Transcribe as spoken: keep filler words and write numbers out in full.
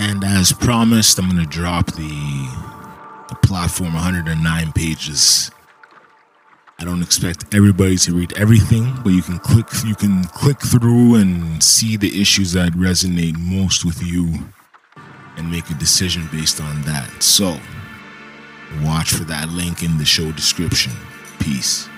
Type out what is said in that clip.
And as promised, I'm going to drop the, the platform one hundred nine pages. I don't expect everybody to read everything, but you can click you can click through and see the issues that resonate most with you and make a decision based on that. So, watch for that link in the show description. Peace.